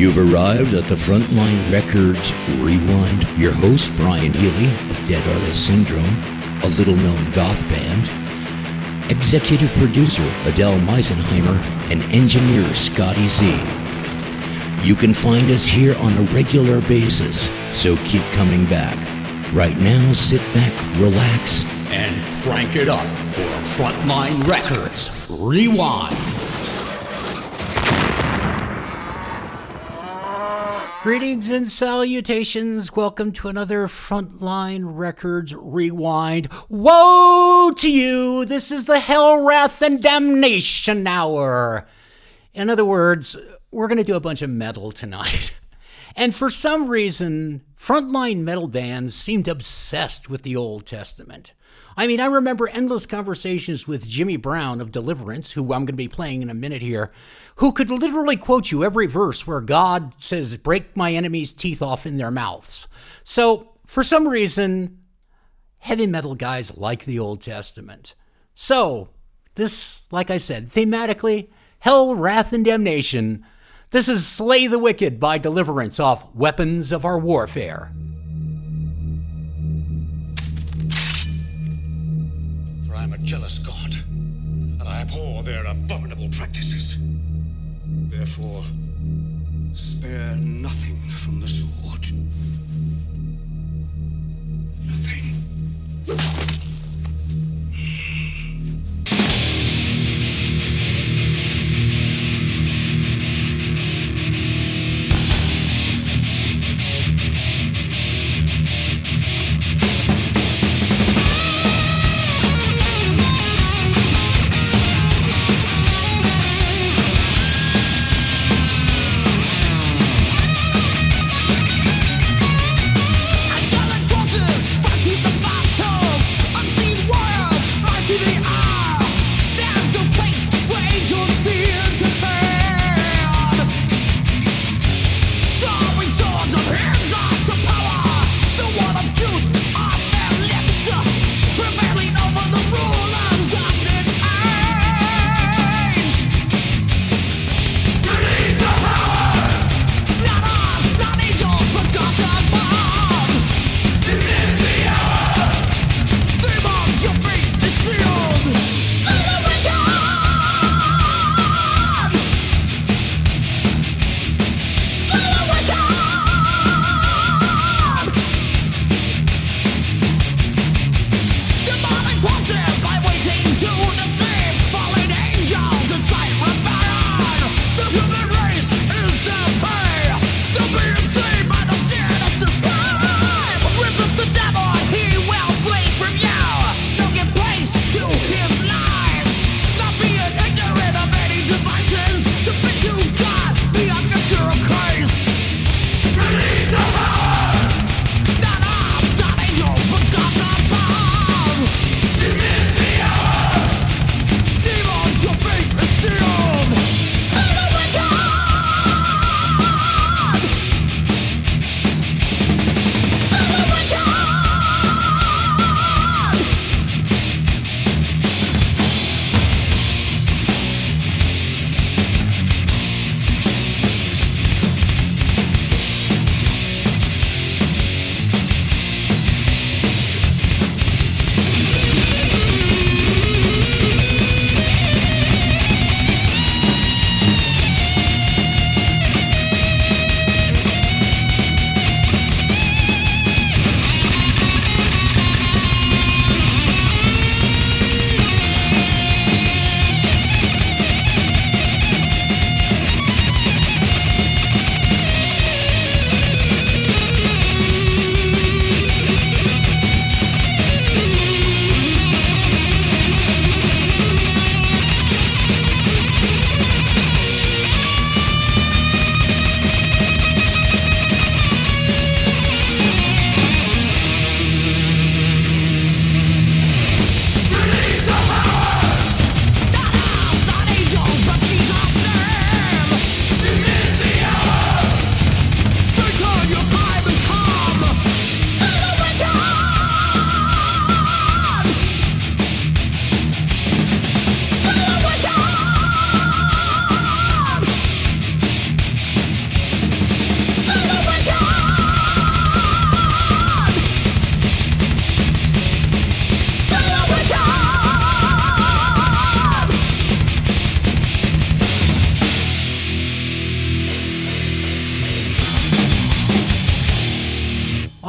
You've arrived at the Frontline Records Rewind. Your host, Brian Healy of Dead Artist Syndrome, a little-known goth band. Executive producer, Adele Meisenheimer, and engineer, Scotty Z. You can find us here on a regular basis, so keep coming back. Right now, sit back, relax, and crank it up for Frontline Records Rewind. Greetings and salutations. Welcome to another Frontline Records Rewind. Woe to you! This is the Hell, Wrath, and Damnation Hour. In other words, we're going to do a bunch of metal tonight. And for some reason, frontline metal bands seemed obsessed with the Old Testament. I mean, I remember endless conversations with Jimmy Brown of Deliverance, who I'm going to be playing in a minute here, who could literally quote you every verse where God says, break my enemies' teeth off in their mouths. So, for some reason, heavy metal guys like the Old Testament. So, this, like I said, thematically, Hell, Wrath, and Damnation. This is Slay the Wicked by Deliverance off Weapons of Our Warfare. For I am a jealous God, and I abhor their abominable practices. Therefore, spare nothing from the sword. Nothing.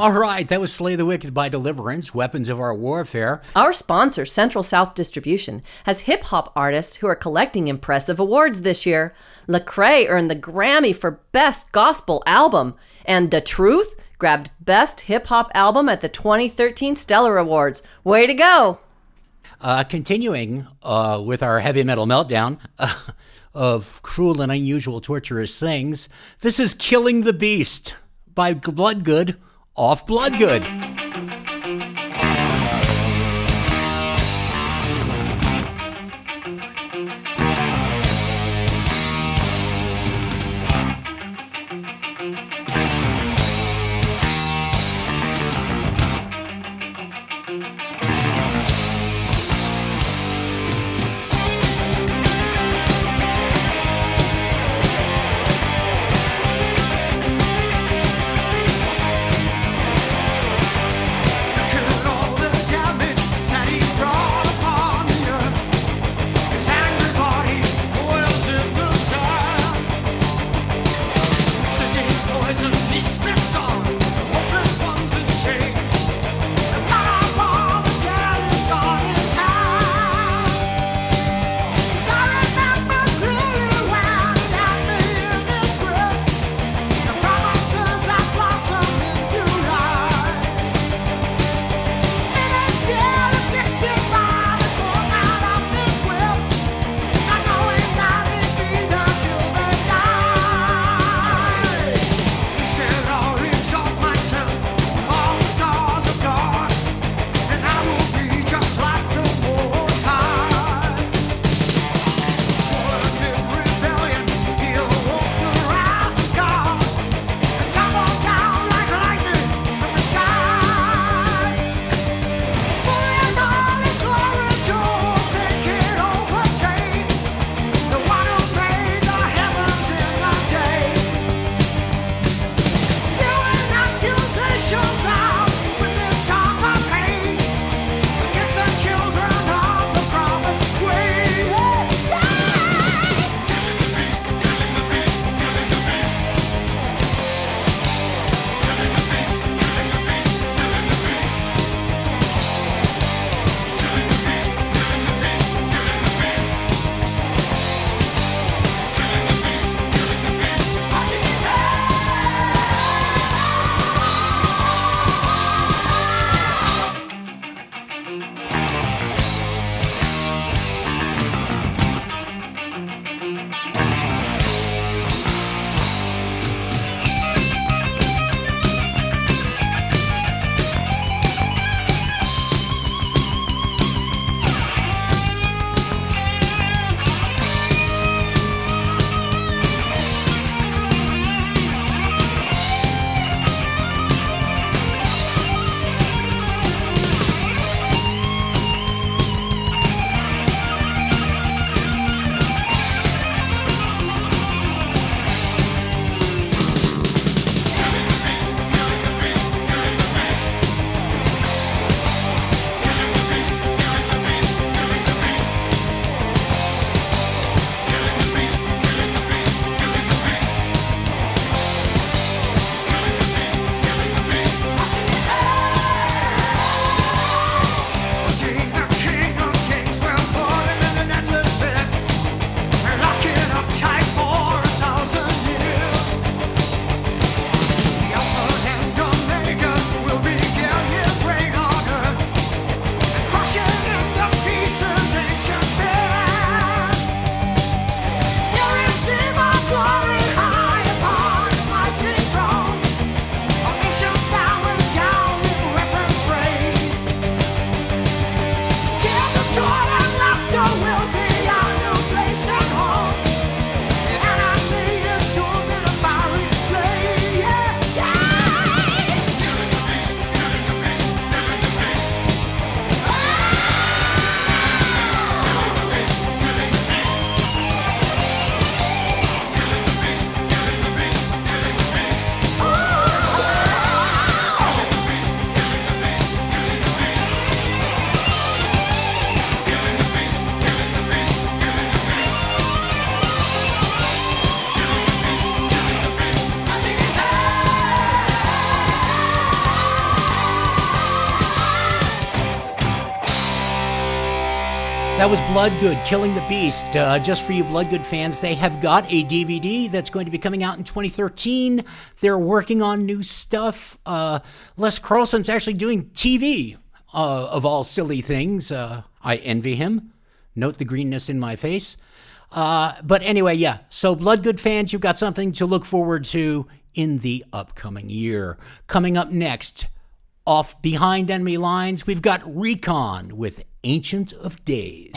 All right, that was Slay the Wicked by Deliverance, Weapons of Our Warfare. Our sponsor, Central South Distribution, has hip-hop artists who are collecting impressive awards this year. Lecrae earned the Grammy for Best Gospel Album, and The Truth grabbed Best Hip-Hop Album at the 2013 Stellar Awards. Way to go! Continuing with our heavy metal meltdown of cruel and unusual torturous things, this is Killing the Beast by Bloodgood off Bloodgood. That was Bloodgood, Killing the Beast. Just for you Bloodgood fans, they have got a DVD that's going to be coming out in 2013. They're working on new stuff. Les Carlson's actually doing TV, of all silly things. I envy him. Note the greenness in my face. But anyway, yeah. So Bloodgood fans, you've got something to look forward to in the upcoming year. Coming up next, off Behind Enemy Lines, we've got Recon with Ancient of Days.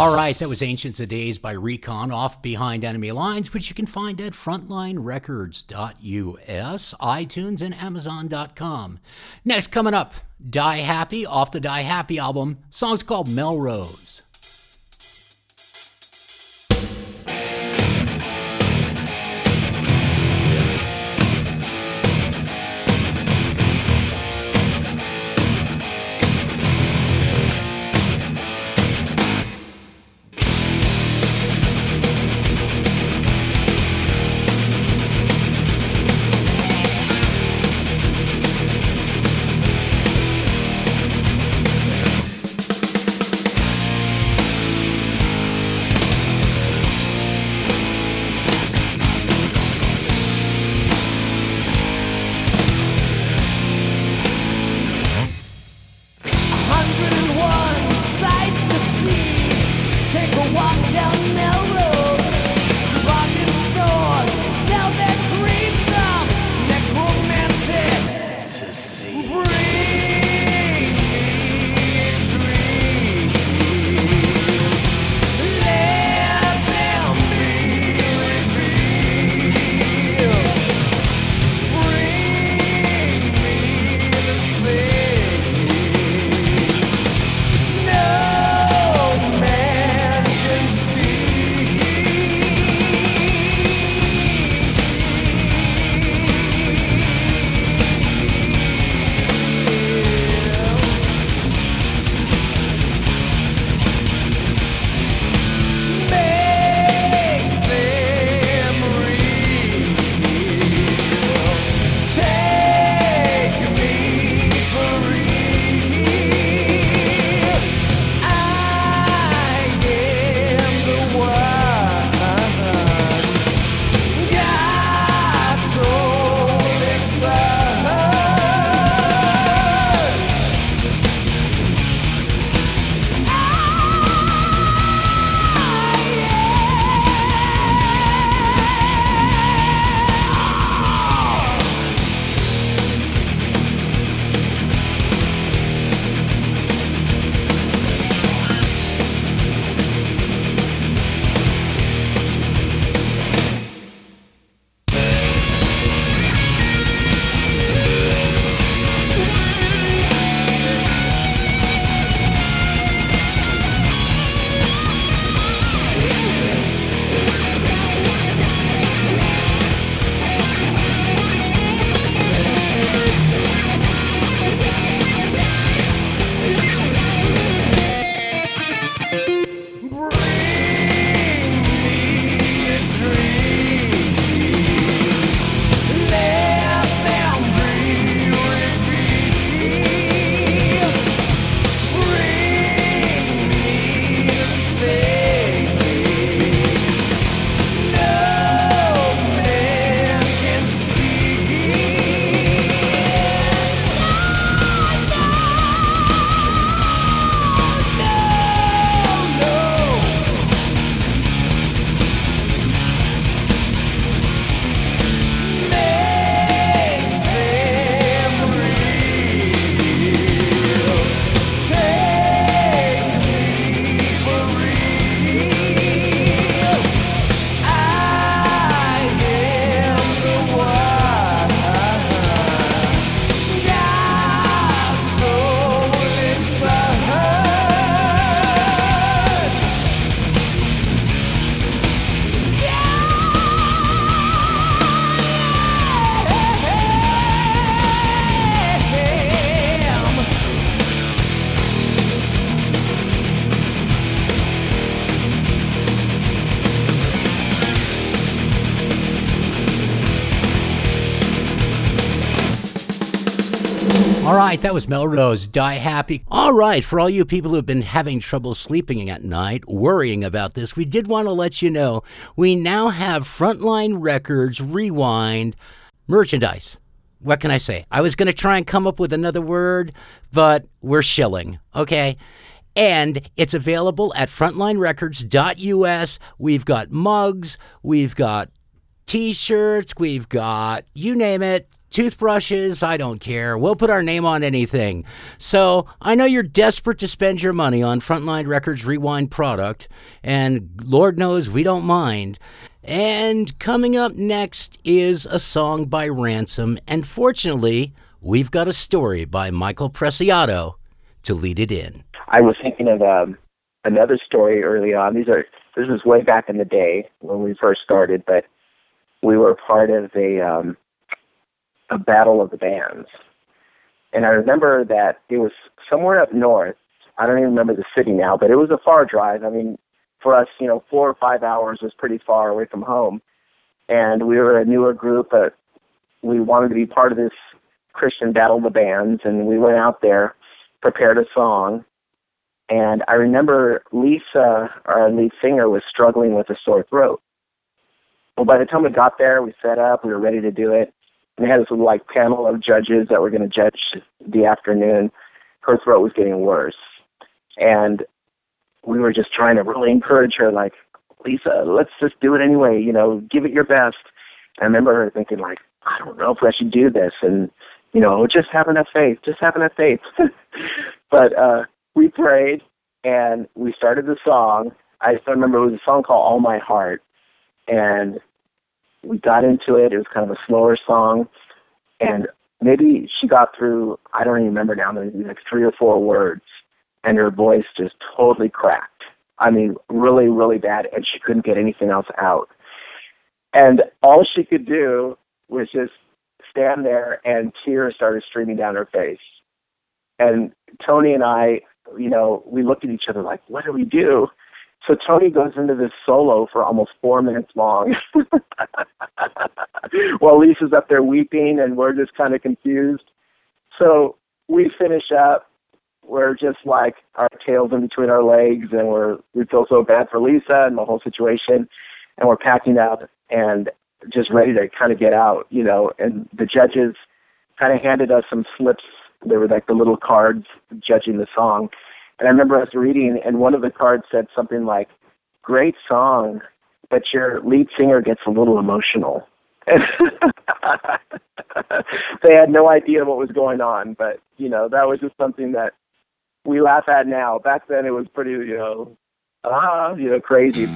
All right, that was Ancient of Days by Recon off Behind Enemy Lines, which you can find at FrontlineRecords.us, iTunes, and Amazon.com. Next, coming up, Die Happy off the Die Happy album. Song's called Melrose. Right, that was Melrose, Die Happy. All right, for all you people who've been having trouble sleeping at night, worrying about this, we did want to let you know we now have Frontline Records Rewind merchandise. What can I say? I was going to try and come up with another word, but we're shilling, okay? And it's available at FrontlineRecords.us. We've got mugs, we've got T-shirts, we've got, you name it, toothbrushes, I don't care. We'll put our name on anything. So I know you're desperate to spend your money on Frontline Records Rewind product, and Lord knows we don't mind. And coming up next is a song by Ransom, and fortunately, we've got a story by Michael Preciado to lead it in. I was thinking of another story early on. This was way back in the day when we first started, but we were part of a battle of the bands. And I remember that it was somewhere up north. I don't even remember the city now, but it was a far drive. I mean, for us, 4 or 5 hours was pretty far away from home. And we were a newer group, but we wanted to be part of this Christian battle of the bands. And we went out there, prepared a song. And I remember Lisa, our lead singer, was struggling with a sore throat. Well, by the time we got there, we set up, we were ready to do it. And we had this little, panel of judges that were going to judge the afternoon. Her throat was getting worse. And we were just trying to really encourage her, Lisa, let's just do it anyway, give it your best. I remember her thinking, I don't know if I should do this. And, just have enough faith, But we prayed, and we started the song. I still remember it was a song called All My Heart. And we got into it. It was kind of a slower song. And maybe she got through, I don't even remember now, maybe 3 or 4 words. And her voice just totally cracked. I mean, really, really bad. And she couldn't get anything else out. And all she could do was just stand there, and tears started streaming down her face. And Tony and I, we looked at each other like, what do we do? So Tony goes into this solo for almost 4 minutes long while Lisa's up there weeping, and we're just kind of confused. So we finish up. We're just our tails in between our legs, and we feel so bad for Lisa and the whole situation. And we're packing up and just ready to kind of get out, And the judges kind of handed us some slips. They were the little cards judging the song. And I remember us reading, and one of the cards said something like, great song, but your lead singer gets a little emotional. And they had no idea what was going on, but, that was just something that we laugh at now. Back then it was pretty, crazy.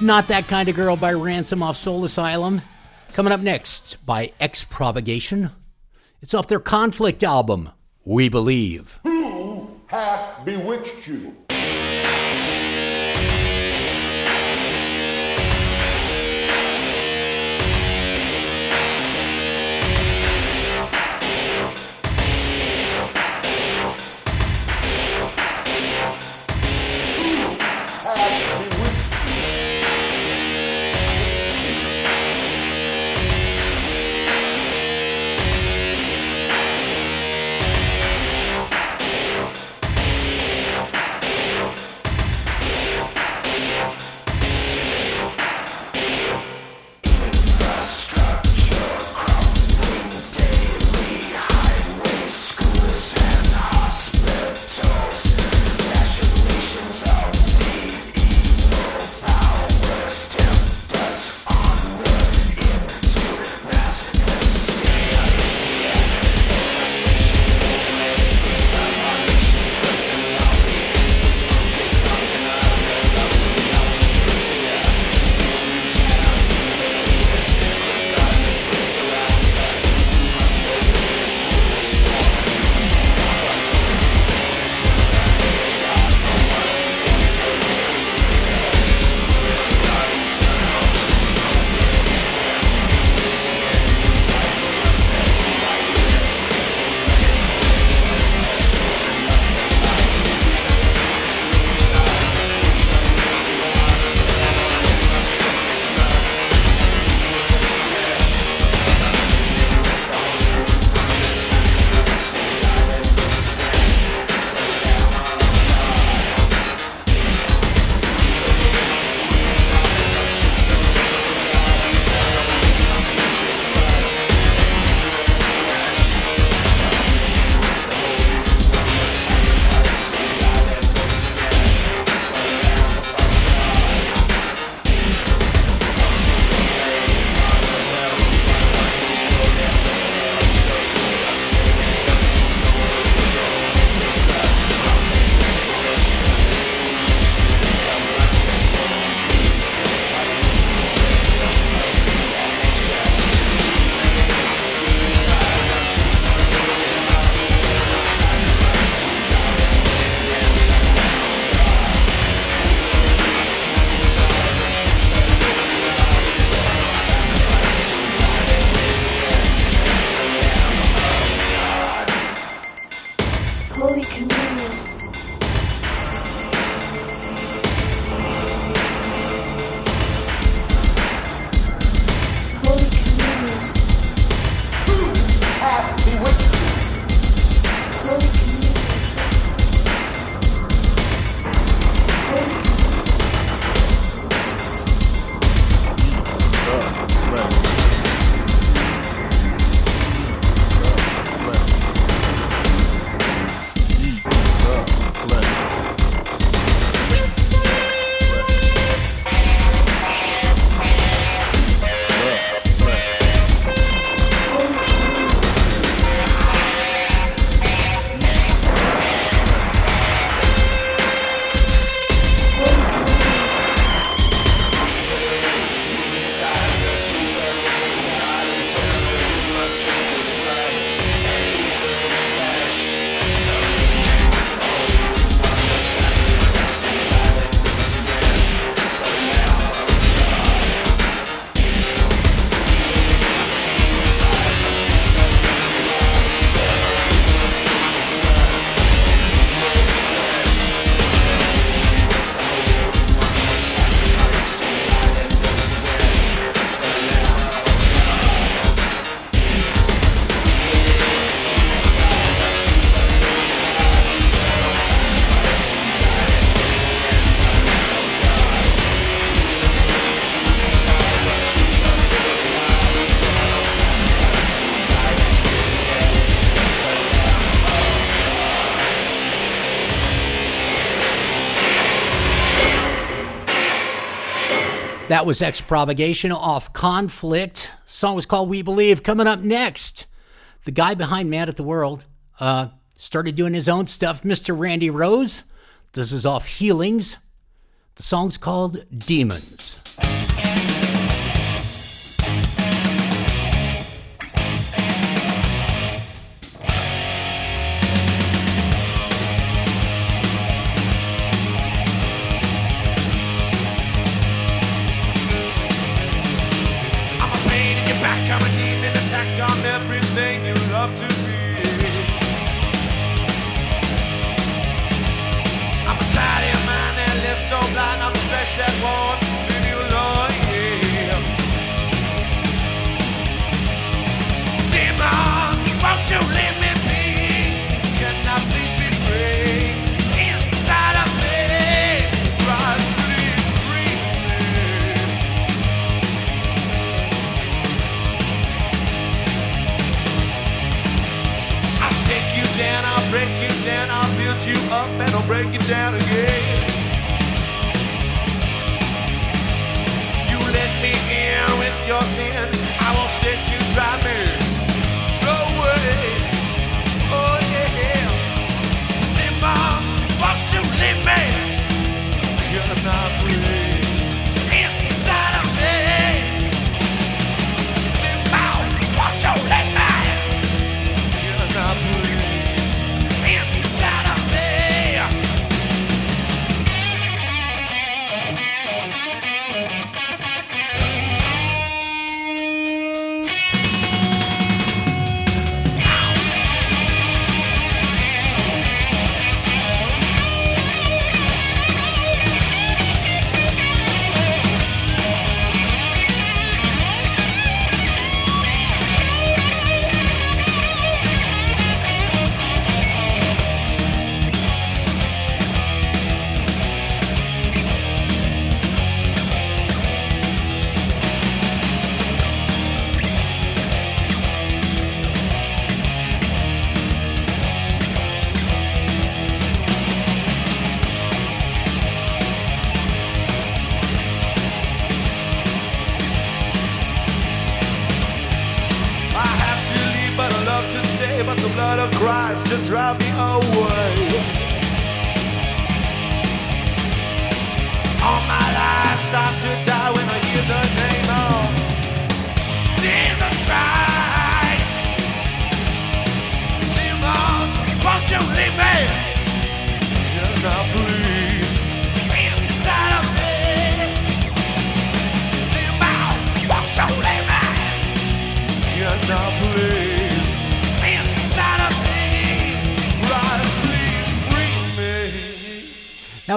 Not That Kind of Girl by Ransom off Soul Asylum. Coming up next by X-Propagation. It's off their Conflict album, We Believe. Who hath bewitched you? That was X-Propagation off Conflict. Song was called We Believe. Coming up next, the guy behind Mad at the World started doing his own stuff, Mr. Randy Rose. This is off Healings. The song's called Demons.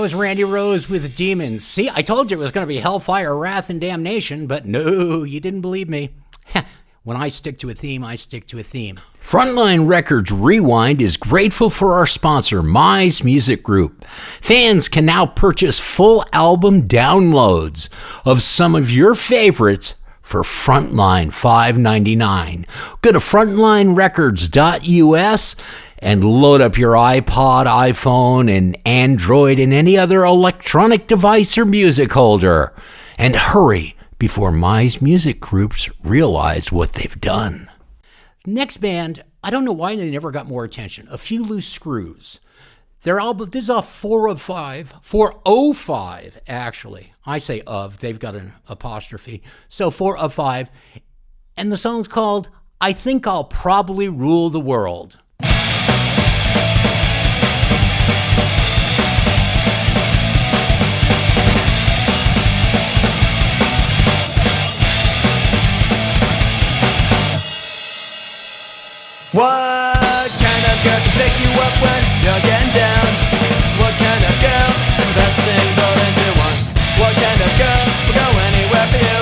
Was Randy Rose with Demons. See, I told you it was going to be hellfire, wrath, and damnation, but no, you didn't believe me. When I stick to a theme, I stick to a theme. Frontline Records Rewind is grateful for our sponsor, Mize Music Group. Fans can now purchase full album downloads of some of your favorites for Frontline $5.99. Go to FrontlineRecords.us and load up your iPod, iPhone, and Android and any other electronic device or music holder. And hurry before Mize Music Groups realize what they've done. Next band, I don't know why they never got more attention. A Few Loose Screws. Their album, this is off 405, actually. I say of, they've got an apostrophe. So 405, and the song's called I Think I'll Probably Rule the World. What kind of girl can pick you up when you're getting down? What kind of girl has the best things all into one? What kind of girl will go anywhere for you?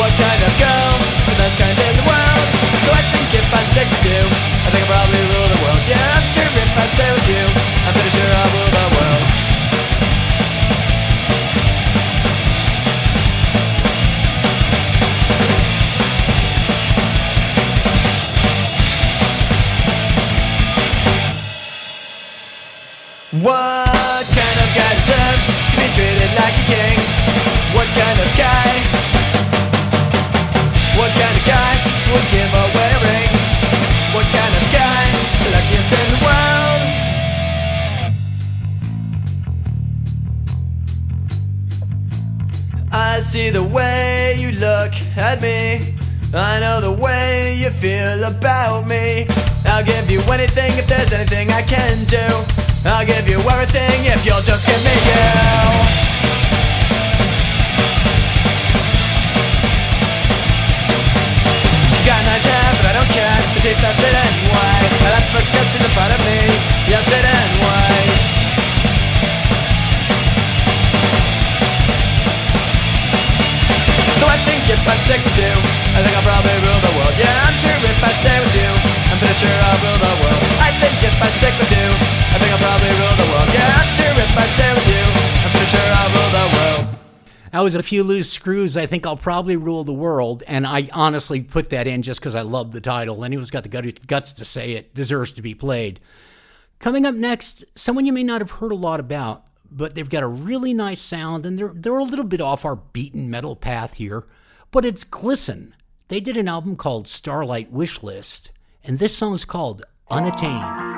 What kind of girl is the best kind in the world? So I think if I stick with you, I think I'll probably rule the world. Yeah, I'm sure if I stay with you, I'm pretty sure I'll rule the world. What kind of guy deserves to be treated like a king? What kind of guy? What kind of guy would give away a ring? What kind of guy? The luckiest in the world? see the way you look at me. I know the way you feel about me. I'll give you anything if there's anything I can do. I'll give you everything if you'll just give me you. She's got nice hair, but I don't care. Her teeth are straight and white, and that's because she's a part of me. Yeah, straight and white. So I think if I stick with you, I think I'll probably rule the world. Yeah, I'm sure if I stay with you, I'm pretty sure I'll rule the world. I think if I stick with you, I think I'll probably rule the world. Yeah, I'm sure if I stay with you, I'm pretty sure I'll rule the world. I was A Few Loose Screws, I Think I'll Probably Rule the World, and I honestly put that in just because I love the title. Anyone's got the guts to say it deserves to be played. Coming up next, someone you may not have heard a lot about, but they've got a really nice sound, and they're a little bit off our beaten metal path here, but it's Glisten. They did an album called Starlight Wishlist, and this song's called Unattained.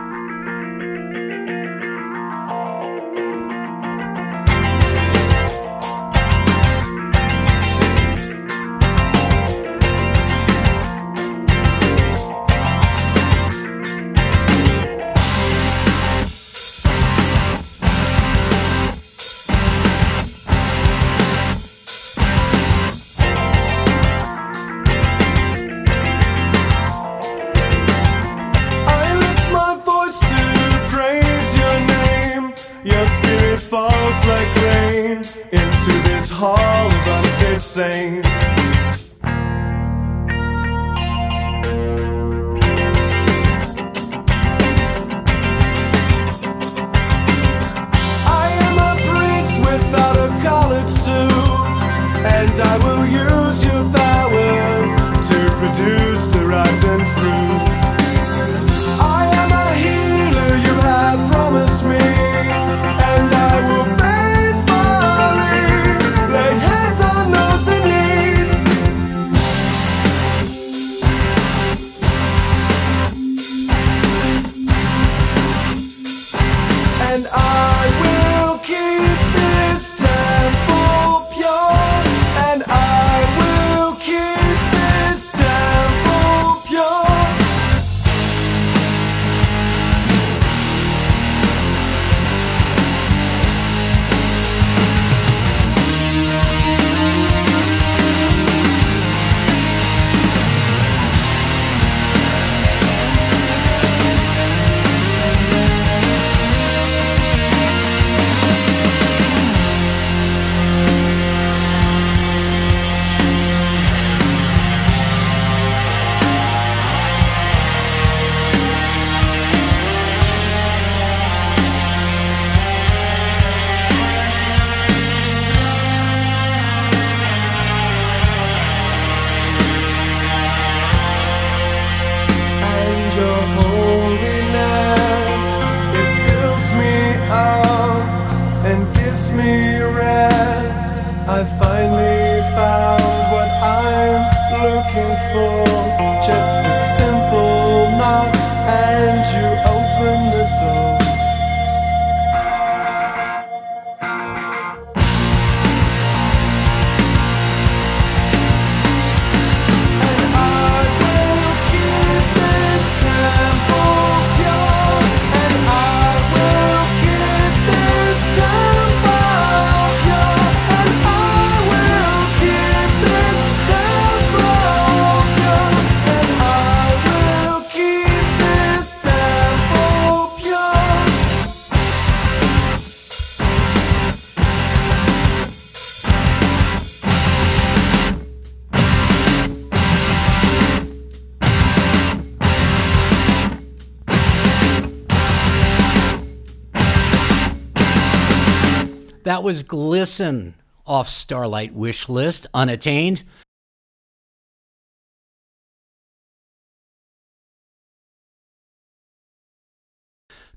That was Glisten off Starlight Wishlist, Unattained.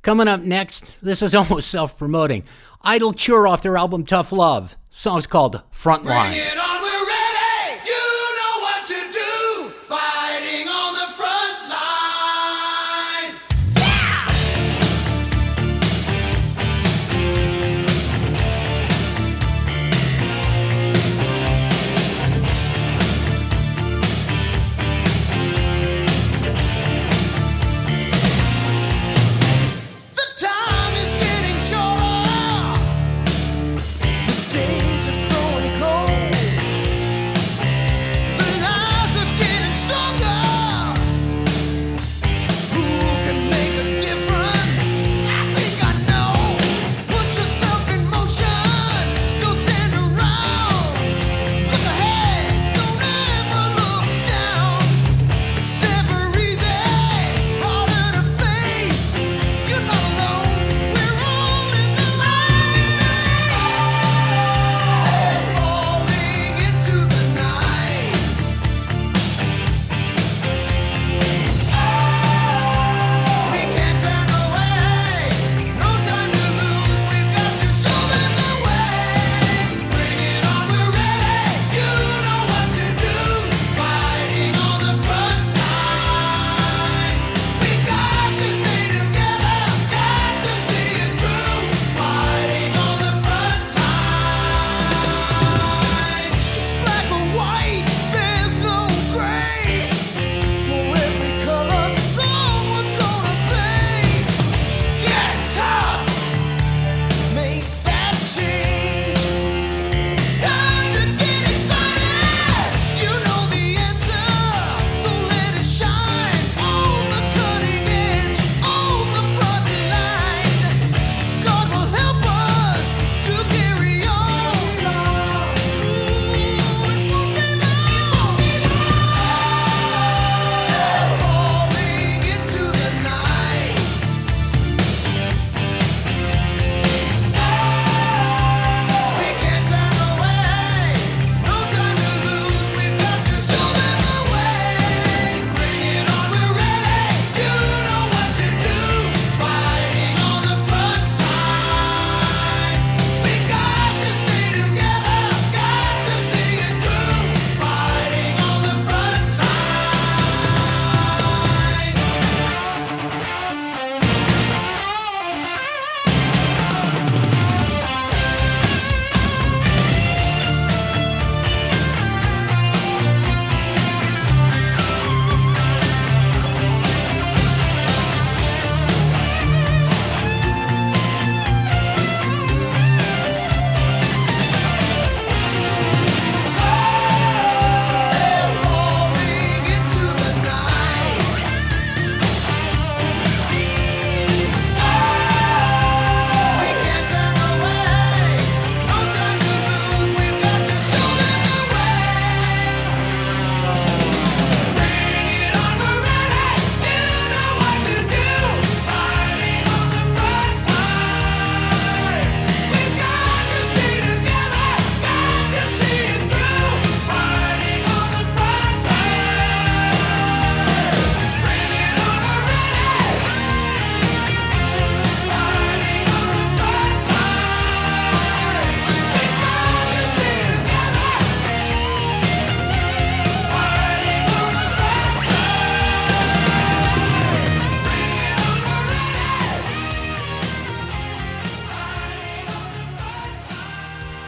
Coming up next, this is almost self-promoting. Idle Cure off their album Tough Love. Song's called Frontline. Bring it on, we're ready! You know what to do! Fighting on the front line!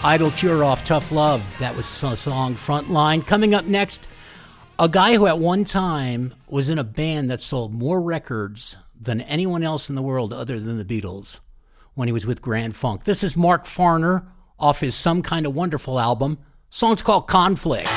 Idle Cure off Tough Love. That was the song Frontline. Coming up next, a guy who at one time was in a band that sold more records than anyone else in the world other than the Beatles when he was with Grand Funk. This is Mark Farner off his Some Kind of Wonderful album. Song's called Conflict.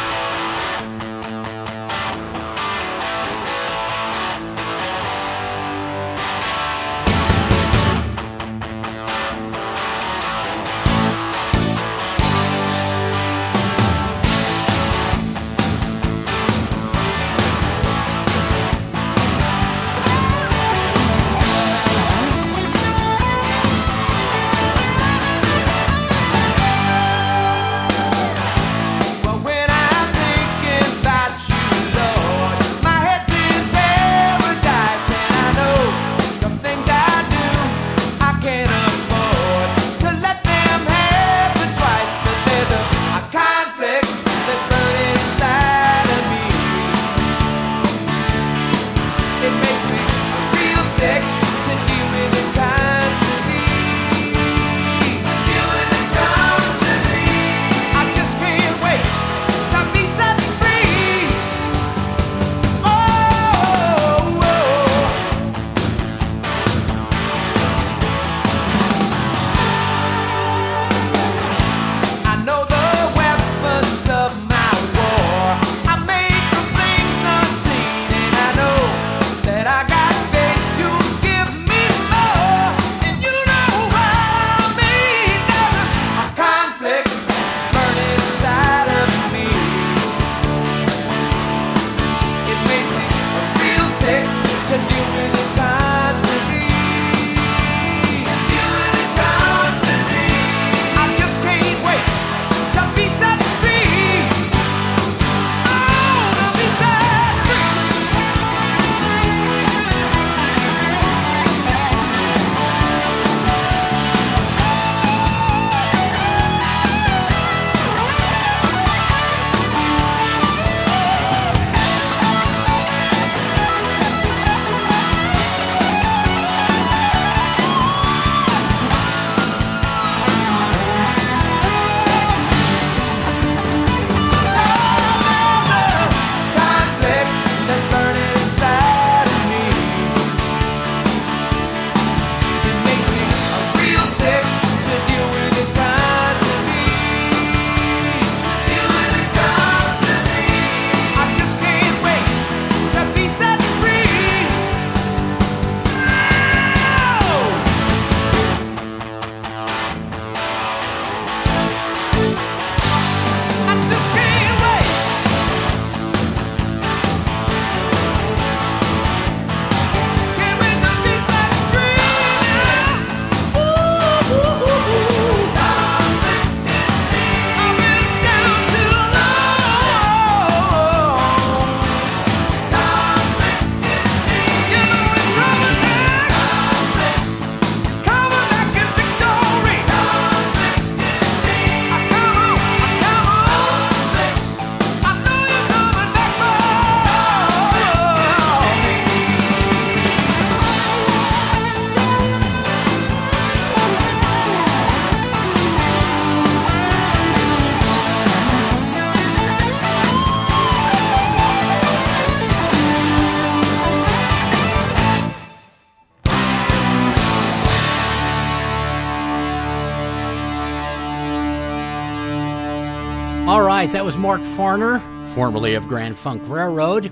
That was Mark Farner, formerly of Grand Funk Railroad.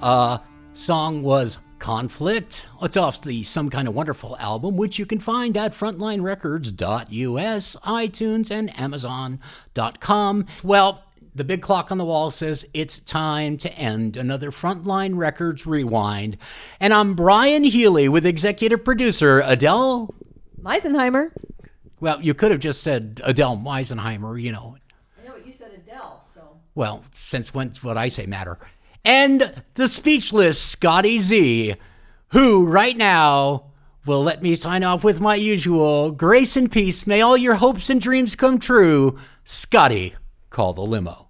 Song was Conflict. It's off the Some Kind of Wonderful album, which you can find at FrontlineRecords.us, iTunes, and Amazon.com. Well, the big clock on the wall says it's time to end another Frontline Records Rewind. And I'm Brian Healy with executive producer Adele Meisenheimer. Well, you could have just said Adele Meisenheimer, you know. Well, since when's what I say matter? And the speechless Scotty Z, who right now will let me sign off with my usual grace and peace. May all your hopes and dreams come true. Scotty, call the limo.